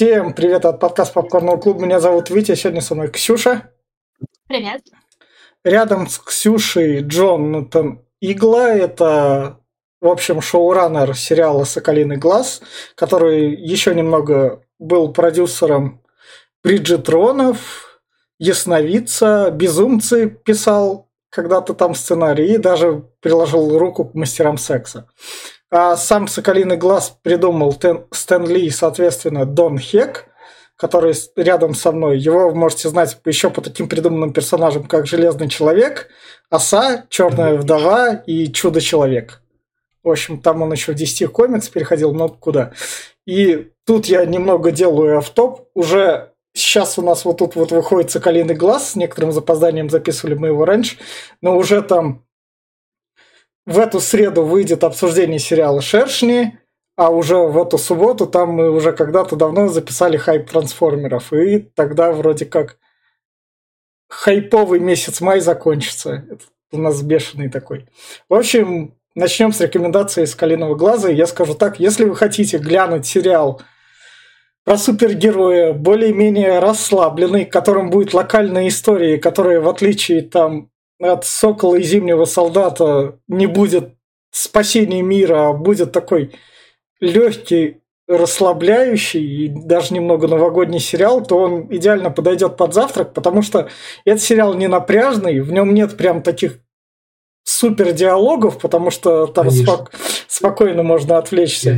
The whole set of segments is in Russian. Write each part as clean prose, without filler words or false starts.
Всем привет от подкаста Попкорнового клуба. Меня зовут Витя, сегодня со мной Ксюша. Привет. Рядом с Ксюшей Джонатан Игла. Это, в общем, шоураннер сериала «Соколиный глаз», который еще немного был продюсером «Бриджертонов», «Ясновидца», «Безумцы» писал когда-то там сценарий и даже приложил руку к «Мастерам секса». А сам «Соколиный глаз» придумал Стэн Ли и, соответственно, Дон Хек, который рядом со мной. Его вы можете знать еще по таким придуманным персонажам, как «Железный человек», «Оса», «Черная вдова» и «Чудо-человек». В общем, там он еще в 10 комикс переходил, но куда. И тут я немного делаю автоп. Уже сейчас у нас вот тут вот выходит «Соколиный глаз». С некоторым запозданием записывали мы его раньше. Но уже там... В эту среду выйдет обсуждение сериала «Шершни», а уже в эту субботу там мы уже когда-то давно записали хайп трансформеров. И тогда вроде как хайповый месяц май закончится. Это у нас бешеный такой. В общем, начнем с рекомендации «Соколиного глаза». Я скажу так, если вы хотите глянуть сериал про супергероя, более-менее расслабленный, которым будет локальная история, которая в отличие там... от «Сокола и зимнего солдата» не будет спасения мира, а будет такой легкий, расслабляющий и даже немного новогодний сериал, то он идеально подойдет под завтрак, потому что этот сериал не напряжный, в нем нет прям таких супер диалогов, потому что там спокойно можно отвлечься.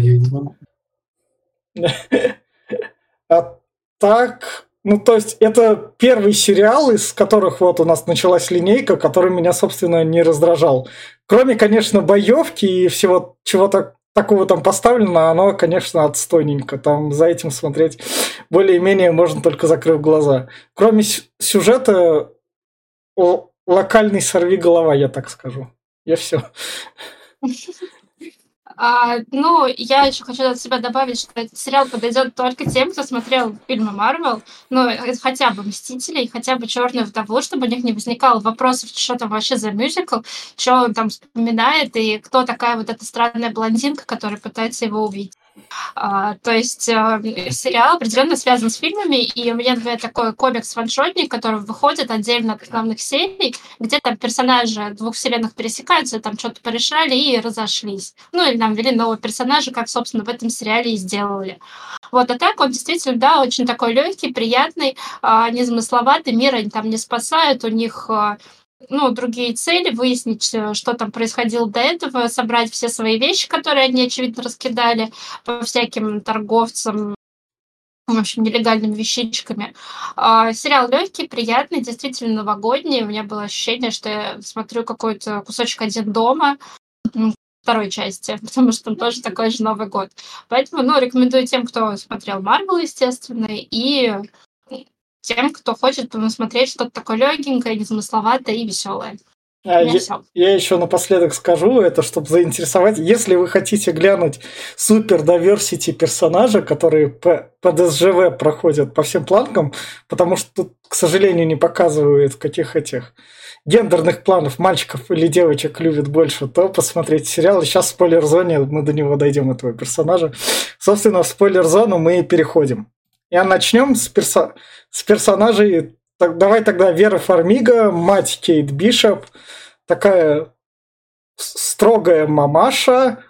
А так... Ну, то есть, это первый сериал, из которых вот у нас началась линейка, который меня, собственно, не раздражал. Кроме, конечно, боевки и всего чего-то такого там поставлено, оно, конечно, отстойненько. Там за этим смотреть более-менее можно, только закрыв глаза. Кроме сюжета, локальный «Сорви голова», я так скажу. Я все. Ну, я еще хочу от себя добавить, что этот сериал подойдет только тем, кто смотрел фильмы Марвел, ну, хотя бы «Мстителей», хотя бы «Черную вдову», чтобы у них не возникало вопросов, что там вообще за мюзикл, что он там вспоминает, и кто такая вот эта странная блондинка, которая пытается его убить. То есть сериал определенно связан с фильмами, и у меня, например, такой комикс-ваншотник, который выходит отдельно от основных серий, где там персонажи двух вселенных пересекаются, там что-то порешали и разошлись. Ну, или нам ввели нового персонажа, как, собственно, в этом сериале и сделали. Вот, а так он действительно, да, очень такой легкий, приятный, незамысловатый, мир они там не спасают, у них... ну, другие цели, выяснить, что там происходило до этого, собрать все свои вещи, которые они, очевидно, раскидали по всяким торговцам, в общем, нелегальными вещичками. Сериал легкий, приятный, действительно новогодний. У меня было ощущение, что я смотрю какой-то кусочек «Один дома», второй части, потому что там тоже такой же Новый год. Поэтому, ну, рекомендую тем, кто смотрел Марвел, естественно, и... тем, кто хочет смотреть что-то такое легенькое, незамысловатое и веселое. Я еще напоследок скажу, это чтобы заинтересовать. Если вы хотите глянуть супер diversity персонажа, которые по ДСЖВ проходят по всем планкам, потому что тут, к сожалению, не показывают, каких этих гендерных планов мальчиков или девочек любят больше, то посмотрите сериал. И сейчас в спойлер-зоне мы до него дойдем, этого персонажа. Собственно, в спойлер-зону мы и переходим. Я начнем с персонажей. Так, давай тогда Вера Фармига, мать Кейт Бишоп, такая строгая мамаша,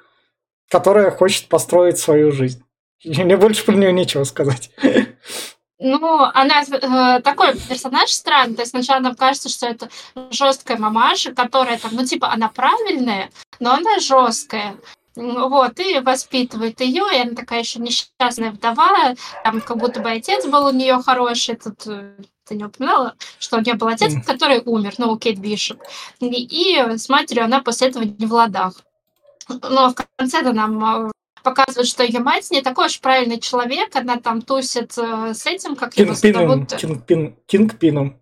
которая хочет построить свою жизнь. Мне больше про нее нечего сказать. Ну, она такой персонаж странный. То есть сначала нам кажется, что это жесткая мамаша, которая там, ну, типа, она правильная, но она жесткая. Вот, и воспитывает ее, и она такая еще несчастная вдова, там как будто бы отец был у нее хороший, тут ты не упоминала, что у нее был отец, который умер, ну, у Кейт Бишоп, и с матерью она после этого не в ладах. Но в конце-то нам показывают, что ее мать не такой уж правильный человек, она там тусит с этим, как его зовут... Кингпином.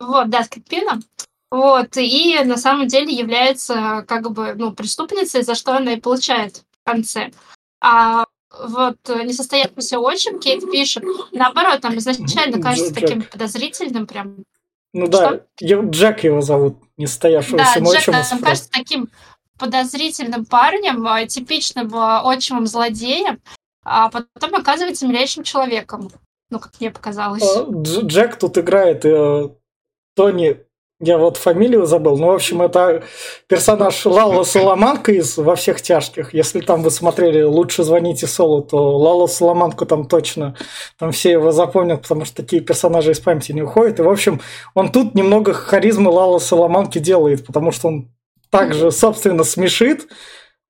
Вот, да, с Кингпином. Вот, и на самом деле является как бы, ну, преступницей, за что она и получает в конце. А вот несостоявшийся отчим Кейт Бишоп, наоборот, там изначально кажется таким подозрительным прям. Ну что? Да, Джек его зовут, несостоявшегося отчима. Да, Джек, да, он кажется таким подозрительным парнем, типичным отчимом-злодеем. а потом оказывается милейшим человеком. Ну, как мне показалось. Джек тут играет Тони... Я вот фамилию забыл. Ну, в общем, это персонаж Лало Саламанка из «Во всех тяжких». Если там вы смотрели «Лучше звоните Солу», то Лало Саламанку там точно, там все его запомнят, потому что такие персонажи из памяти не уходят. И, в общем, он тут немного харизмы Лало Саламанки делает, потому что он также, собственно, смешит,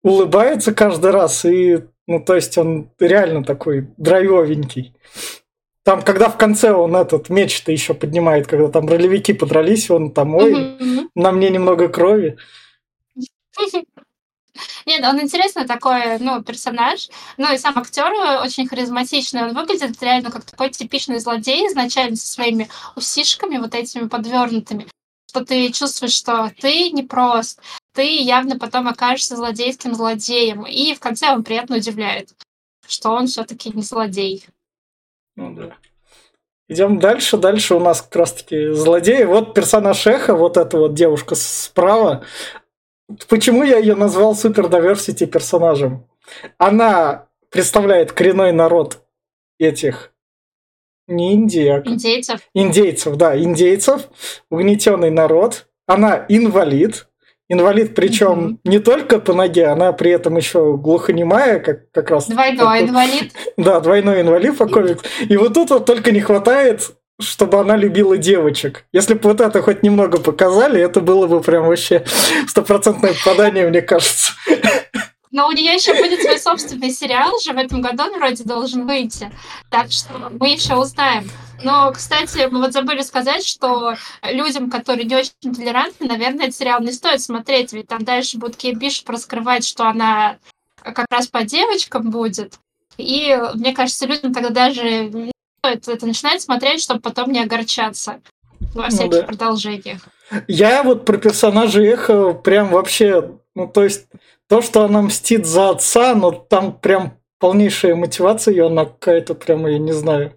улыбается каждый раз. И, ну, то есть он реально такой драйвовенький. Там, когда в конце он этот меч-то еще поднимает, когда там ролевики подрались, он там, ой, на мне немного крови. Нет, он интересный такой, ну, персонаж. Ну, и сам актер очень харизматичный. Он выглядит реально как такой типичный злодей изначально со своими усишками вот этими подвернутыми. Что ты чувствуешь, что ты непрост. Ты явно потом окажешься злодейским злодеем. И в конце он приятно удивляет, что он все-таки не злодей. Ну да. Идем дальше. Дальше у нас как раз-таки злодеи. Вот персонаж Эха, вот эта вот девушка справа. Почему я ее назвал супердайверсити персонажем? Она представляет коренной народ этих не индиак. Индейцев, да, индейцев. Угнетенный народ. Она инвалид. Инвалид, причем не только по ноге, она при этом еще глухонемая, как раз. Двойной инвалид. Да, двойной инвалид по комиксу. И вот тут вот только не хватает, чтобы она любила девочек. Если бы вот это хоть немного показали, это было бы прям вообще стопроцентное попадание, мне кажется. Но у нее еще будет свой собственный сериал, уже в этом году он вроде должен выйти. Так что мы еще узнаем. Но, кстати, мы вот забыли сказать, что людям, которые не очень толерантны, наверное, этот сериал не стоит смотреть, ведь там дальше будет Кейт Бишоп раскрывать, что она как раз по девочкам будет. И, мне кажется, людям тогда даже не стоит это начинать смотреть, чтобы потом не огорчаться во всяких продолжениях. Я вот про персонажа Эхо прям вообще... Ну, то есть, то, что она мстит за отца, но там прям полнейшая мотивация, и она какая-то прям, я не знаю...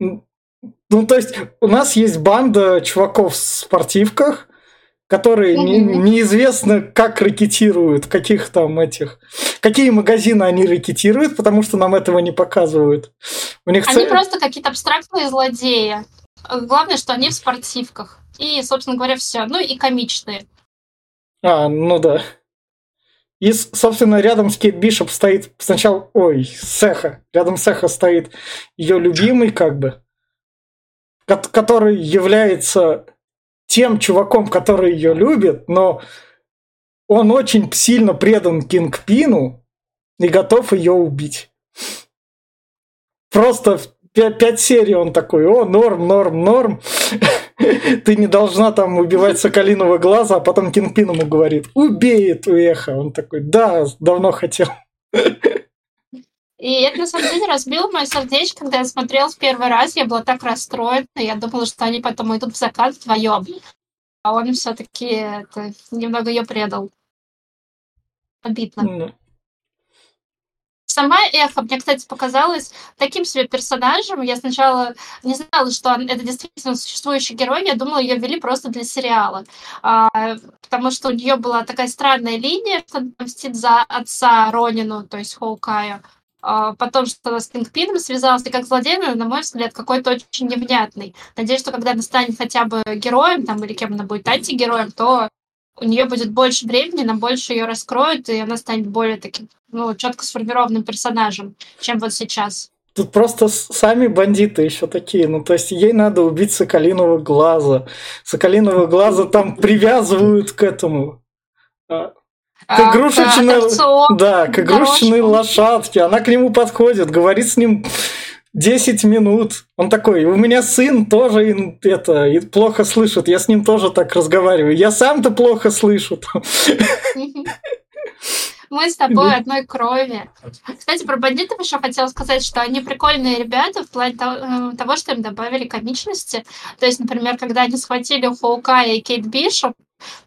Ну, то есть, у нас есть банда чуваков в спортивках, которые неизвестно, как ракетируют, каких там этих... Какие магазины они ракетируют, потому что нам этого не показывают. У них они просто какие-то абстрактные злодеи. Главное, что они в спортивках. И, собственно говоря, все. Ну, и комичные. А, ну да. И, собственно, рядом с Кейт Бишоп стоит сначала... Ой, Сэха. Рядом с Сэха стоит ее любимый, как бы, который является тем чуваком, который ее любит, но он очень сильно предан Кингпину и готов ее убить. Просто 5 серий он такой: о, норм. Ты не должна там убивать Соколиного глаза, а потом Кингпин ему говорит: убей эту Эхо. Он такой: да, давно хотел. И это, на самом деле, разбило мое сердечко, когда я смотрела в первый раз. Я была так расстроена, я думала, что они потом идут в закат вдвоем. А он все-таки немного ее предал. Обидно. Сама Эхо мне, кстати, показалась таким себе персонажем. Я сначала не знала, что это действительно существующий герой. Я думала, ее вели просто для сериала. Потому что у нее была такая странная линия, что она мстит за отца Ронину, то есть Хоукаю. Потом, что она с Кингпином связалась, и как злодей, на мой взгляд, какой-то очень невнятный. Надеюсь, что когда она станет хотя бы героем, там, или кем она будет, антигероем, то у нее будет больше времени, нам больше ее раскроют, и она станет более таким, ну, четко сформированным персонажем, чем вот сейчас. Тут просто сами бандиты еще такие. Ну, то есть, ей надо убить Соколиного глаза. Соколиного глаза там привязывают к этому. К игрушечной, к игрушечной лошадке. Она к нему подходит, говорит с ним 10 минут. Он такой: у меня сын тоже плохо слышит, я с ним тоже так разговариваю. Я сам-то плохо слышу. Мы с тобой одной крови. Кстати, про бандитов еще хотела сказать, что они прикольные ребята в плане того, что им добавили комичности. То есть, например, когда они схватили Хоукая и Кейт Бишоп,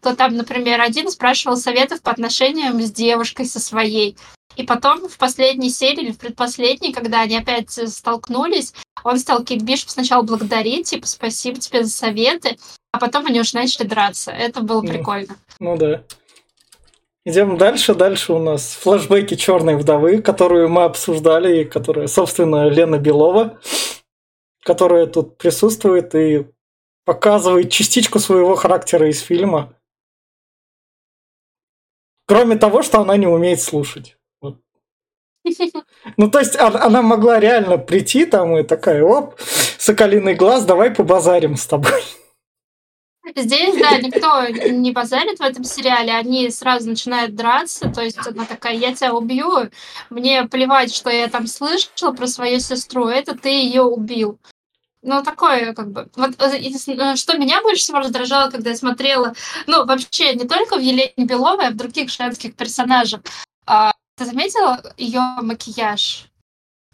то там, например, один спрашивал советов по отношениям с девушкой со своей. И потом в последней серии, или в предпоследней, когда они опять столкнулись, он стал Кейт Бишоп сначала благодарить, типа, спасибо тебе за советы, а потом они уже начали драться. Это было прикольно. Ну да. Идем дальше. Дальше у нас флешбеки «Черной вдовы», которую мы обсуждали, и которая, собственно, Лена Белова, которая тут присутствует и показывает частичку своего характера из фильма. Кроме того, что она не умеет слушать. Вот. Ну, то есть, она могла реально прийти там и такая: оп, соколиный глаз, давай побазарим с тобой. Здесь, да, никто не базарит в этом сериале, они сразу начинают драться, то есть она такая: я тебя убью, мне плевать, что я там слышала про свою сестру, это ты ее убил. Ну, такое, как бы... Вот, что меня больше всего раздражало, когда я смотрела... Ну, вообще, не только в Елене Беловой, а в других женских персонажах. Ты заметила ее макияж?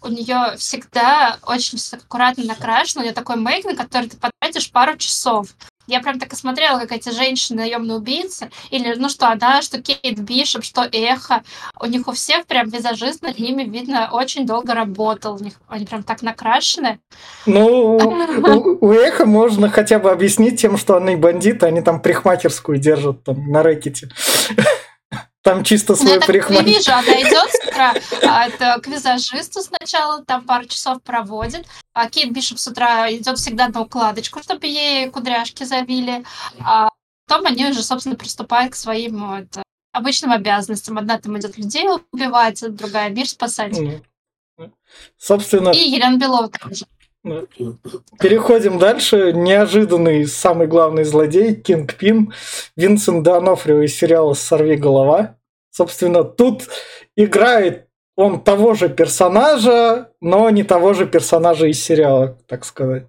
У нее всегда очень все аккуратно накрашено. У нее такой мейк, на который ты потратишь пару часов. Я прям так и смотрела, как эти женщины наемные убийцы, или, ну, что она, что Кейт Бишоп, что Эха. У них у всех прям визажист над ними, видно, очень долго работал. У них они прям так накрашены. Ну, у Эха можно хотя бы объяснить тем, что они бандиты, они там прихмахерскую держат там на рэкете. Там чисто свой прихмахер. Я вижу, она идет с утра к визажисту сначала, там пару часов проводит. А Кейт Бишоп с утра идет всегда на укладочку, чтобы ей кудряшки завили. А потом они уже, собственно, приступают к своим обычным обязанностям. Одна там идет людей убивать, другая мир спасать. Собственно. И Елена Белова тоже. Переходим дальше. Неожиданный, самый главный злодей Кингпин, Винсент Д'Онофрио из сериала «Сорви голова». Собственно, тут играет он того же персонажа, но не того же персонажа из сериала, так сказать.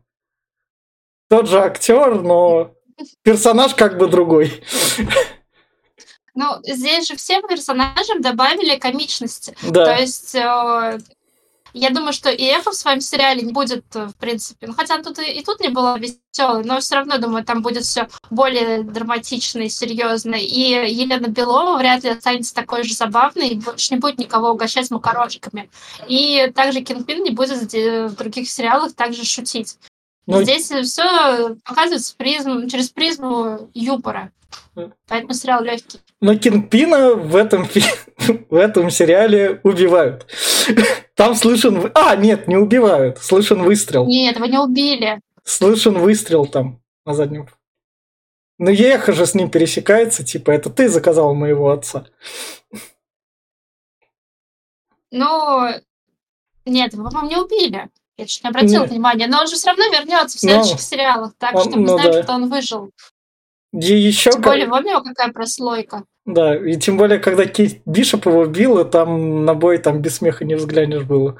Тот же актер, но персонаж как бы другой. Ну, здесь же всем персонажам добавили комичности. Да. То есть... Я думаю, что и Эха в своем сериале не будет, в принципе. Ну, хотя тут и тут не было веселой, но все равно, думаю, там будет все более драматично и серьезно. И Елена Белова вряд ли останется такой же забавной и больше не будет никого угощать макарошками. И также Кингпин не будет в других сериалах также шутить. Но... Здесь все показывается через призму юмора. Поэтому сериал легкий. Но Кингпина в этом сериале убивают. Там слышен... А, нет, не убивают. Слышен выстрел. Нет, его не убили. Слышен выстрел там на заднем. Но Еха же с ним пересекается, типа, это ты заказал моего отца. Ну, нет, его, по-моему, не убили. Я же не обратила внимания. Но он же все равно вернется в следующих сериалах, так что мы знаем, что он выжил. Тем более, вон его какая прослойка. Да, и тем более, когда Кейт Бишоп его била, там на бой там без смеха не взглянешь было.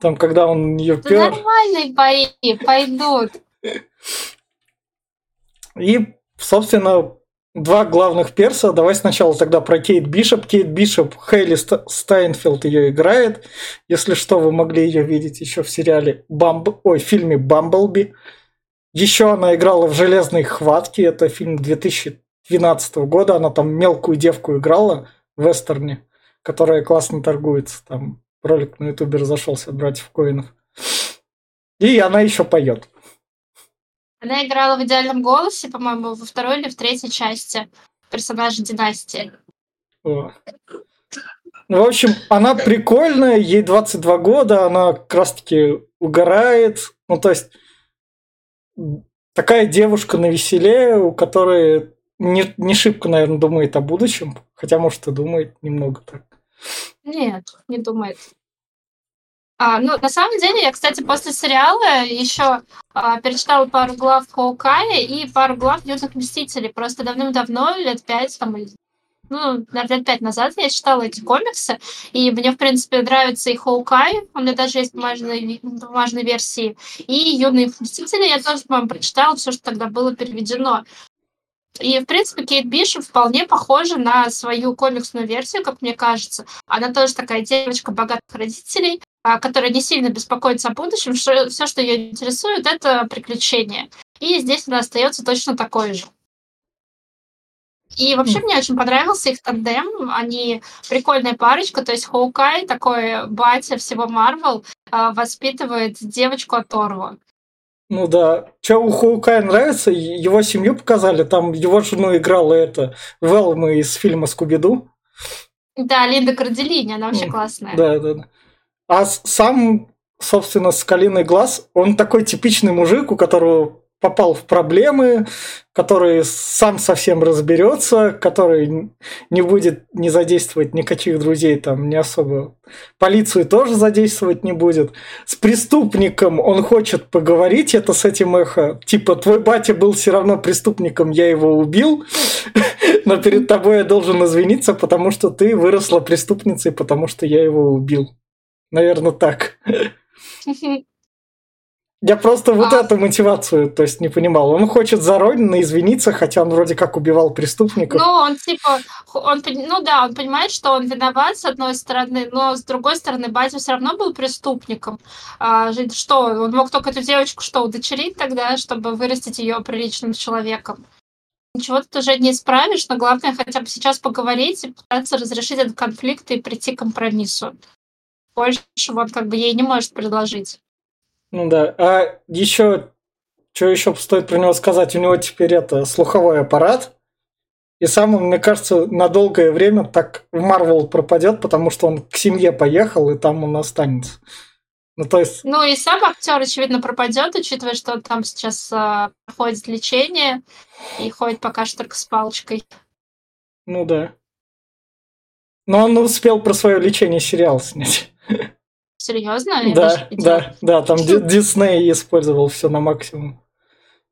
Там, когда он ее пёр... Нормальные бои пойдут. И, собственно, два главных перса. Давай сначала тогда про Кейт Бишоп. Кейт Бишоп, Хейли Стайнфилд ее играет. Если что, вы могли ее видеть еще в сериале в фильме «Бамблби». Еще она играла в «Железной хватке». Это фильм 2012 года. Она там мелкую девку играла в вестерне, которая классно торгуется. Там ролик на ютубе разошелся от братьев Коинов. И она еще поет. Она играла в «Идеальном голосе», по-моему, во второй или в третьей части персонажа «Династии». О. В общем, она прикольная, ей 22 года, она как раз-таки угорает. Ну, то есть... Такая девушка навеселее, у которой не шибко, наверное, думает о будущем. Хотя, может, и думает немного так. Нет, не думает. Ну, на самом деле, я, кстати, после сериала еще перечитала пару глав Хоукая и пару глав «Южных мстителей». Просто давным-давно, лет пять назад я читала эти комиксы, и мне, в принципе, нравится и Хоукай, у меня даже есть бумажные версии, и «Юные мстители», я тоже, по-моему, прочитала все, что тогда было переведено. И, в принципе, Кейт Бишоп вполне похожа на свою комиксную версию, как мне кажется. Она тоже такая девочка богатых родителей, которая не сильно беспокоится о будущем, что все, что ее интересует, это приключения. И здесь она остается точно такой же. И вообще мне очень понравился их тандем, они прикольная парочка, то есть Хоукай, такой батя всего Марвел, воспитывает девочку оторву. Ну да, что у Хоукая нравится, его семью показали, там его жену играла Велма из фильма «Скуби-Ду», Да, Линда Карделини, она вообще классная. Да, да, да. А сам, собственно, Соколиный глаз, он такой типичный мужик, у которого попал в проблемы, который сам совсем разберется, который не будет не задействовать никаких друзей, там не особо. Полицию тоже задействовать не будет. С преступником он хочет поговорить, это с этим эхо. Типа, твой батя был все равно преступником, я его убил, но перед тобой я должен извиниться, потому что ты выросла преступницей, потому что я его убил. Наверное, так. Я просто вот эту мотивацию, то есть, не понимал. Он хочет за Ронина извиниться, хотя он вроде как убивал преступников. Ну, он типа, он понимает, что он виноват с одной стороны, но с другой стороны, батя все равно был преступником. Что, он мог только эту девочку удочерить тогда, чтобы вырастить ее приличным человеком? Ничего тут уже не исправишь, но главное хотя бы сейчас поговорить и пытаться разрешить этот конфликт и прийти к компромиссу. Больше он ей не может предложить. Ну да, а еще, что еще стоит про него сказать, у него теперь слуховой аппарат, и сам он, мне кажется, на долгое время так в Марвел пропадет, потому что он к семье поехал, и там он останется. Ну, то есть... ну и сам актер, очевидно, пропадет, учитывая, что он там сейчас проходит лечение и ходит пока что только с палочкой. Ну да. Но он успел про свое лечение сериал снять. Серьезно? Да, там Дисней использовал все на максимум.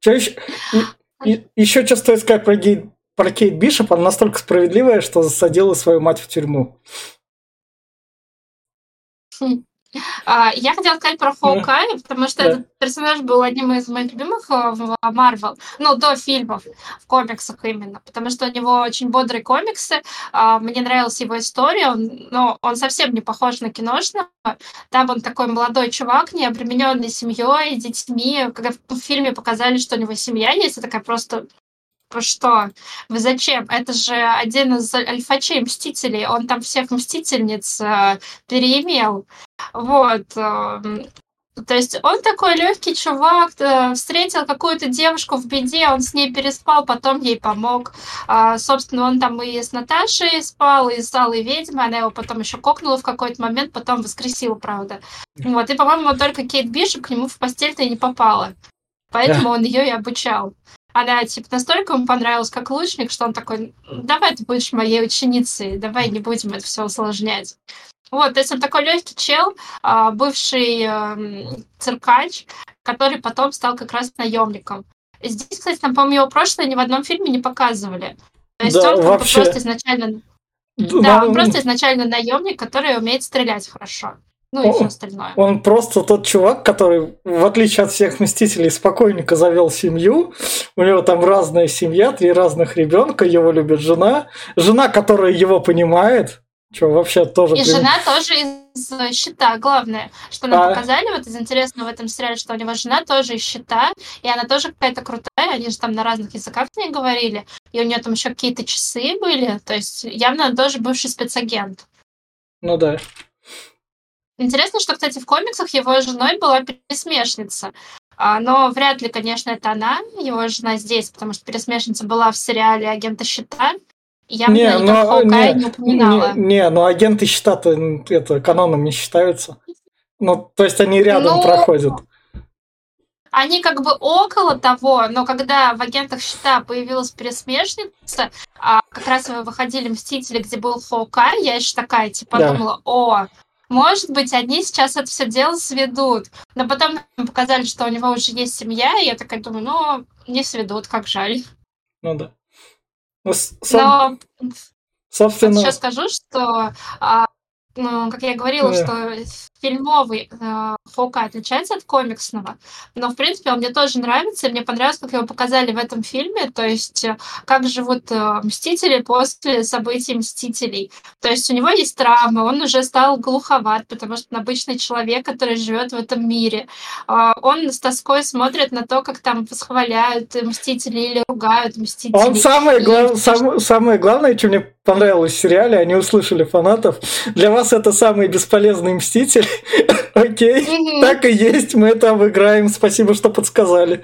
Еще что стоит сказать про Кейт Бишоп, она настолько справедливая, что засадила свою мать в тюрьму. Я хотела сказать про Хоукай, потому что этот персонаж был одним из моих любимых в Марвел, до фильмов, в комиксах именно, потому что у него очень бодрые комиксы, мне нравилась его история, он совсем не похож на киношного, там он такой молодой чувак, не обремененный семьей, детьми, когда в фильме показали, что у него семья есть, я такая просто... Что? Вы зачем? Это же один из альфачей Мстителей. Он там всех Мстительниц переимел. Вот. То есть он такой легкий чувак, встретил какую-то девушку в беде, он с ней переспал, потом ей помог. Собственно, он там и с Наташей спал, и с Алой ведьмой, она его потом еще кокнула в какой-то момент, потом воскресила, правда. Вот. И, по-моему, только Кейт Бишоп к нему в постель-то и не попала. Поэтому он ее и обучал. Она, настолько ему понравилась, как лучник, что он такой, давай ты будешь моей ученицей, давай не будем это все усложнять. Вот, то есть он такой легкий чел, бывший циркач, который потом стал как раз наемником. Здесь, кстати, там, по-моему, его прошлое ни в одном фильме не показывали. То есть он вообще... он просто изначально наемник, который умеет стрелять хорошо. И все остальное. Он просто тот чувак, который, в отличие от всех Мстителей, спокойненько завел семью. У него там разная семья, 3 разных ребенка, его любит жена. Жена, которая его понимает. Что вообще тоже... И жена тоже из «Щ.И.Т.А», главное, что нам показали, вот из интересного в этом сериале, что у него жена тоже из «Щ.И.Т.А», и она тоже какая-то крутая, они же там на разных языках с ней говорили, и у нее там еще какие-то часы были, то есть явно она тоже бывший спецагент. Ну да. Интересно, что, кстати, в комиксах его женой была Пересмешница. Но вряд ли, конечно, это она, его жена здесь, потому что Пересмешница была в сериале «Агенты Щ.И.Т.А». Я Хоукай не упоминала. Но «Агенты Щ.И.Т.А» это каноном не считаются. То есть они рядом проходят. Они как бы около того, но когда в «Агентах Щ.И.Т.А» появилась Пересмешница, как раз выходили «Мстители», где был Хоукай, я еще такая, подумала, может быть, одни сейчас это все дело сведут. Но потом показали, что у него уже есть семья, и я такая думаю, не сведут, как жаль. Ну да. Собственно... Еще скажу, что, как я говорила, что фильмовый Хоукай отличается от комиксного, но, в принципе, он мне тоже нравится, и мне понравилось, как его показали в этом фильме, то есть, как живут Мстители после событий Мстителей. То есть, у него есть травма, он уже стал глуховат, потому что он обычный человек, который живет в этом мире. Он с тоской смотрит на то, как там восхваляют Мстителей или ругают Мстителей. Он самое главное, что мне понравилось в сериале, они услышали фанатов. Для вас это самый бесполезный Мститель. Окей, так и есть, мы это обыграем. Спасибо, что подсказали.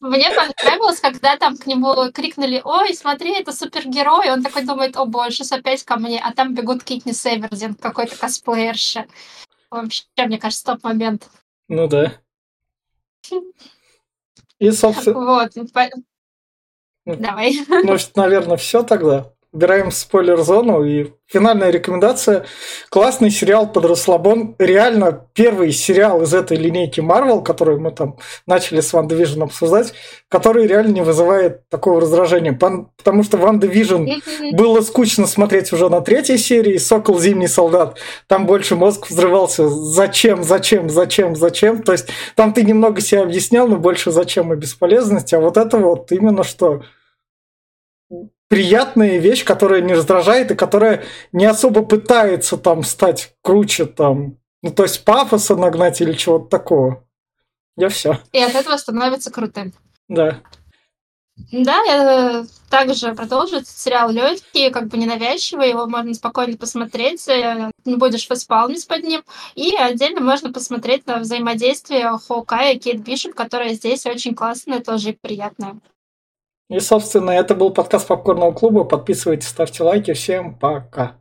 Мне понравилось, когда там к нему крикнули: «Ой, смотри, это супергерой!» Он такой думает: «О боже, сейчас опять ко мне». А там бегут Китни Севердин, какой-то косплеерша. Вообще, мне кажется, топ-момент. Ну да. И, собственно... Вот. Давай. Ну, наверное, все тогда. Убираем спойлер-зону. И финальная рекомендация. Классный сериал под расслабон. Реально первый сериал из этой линейки Marvel, который мы там начали с Ванда Вижн обсуждать, который реально не вызывает такого раздражения. Потому что Ванда Вижн было скучно смотреть уже на третьей серии. «Сокол, зимний солдат». Там больше мозг взрывался. Зачем? То есть там ты немного себя объяснял, но больше зачем и бесполезность. А вот это вот именно что... приятная вещь, которая не раздражает и которая не особо пытается там стать круче, там, ну, то есть пафоса нагнать или чего-то такого. Я все. И от этого становится крутым. Да. Да, я также продолжу. Сериал легкий, как бы ненавязчивый, его можно спокойно посмотреть, не будешь воспалмить под ним. И отдельно можно посмотреть на взаимодействие Хоукая и Кейт Бишоп, которая здесь очень классная, тоже и приятная. И, собственно, это был подкаст Попкорнового клуба. Подписывайтесь, ставьте лайки. Всем пока.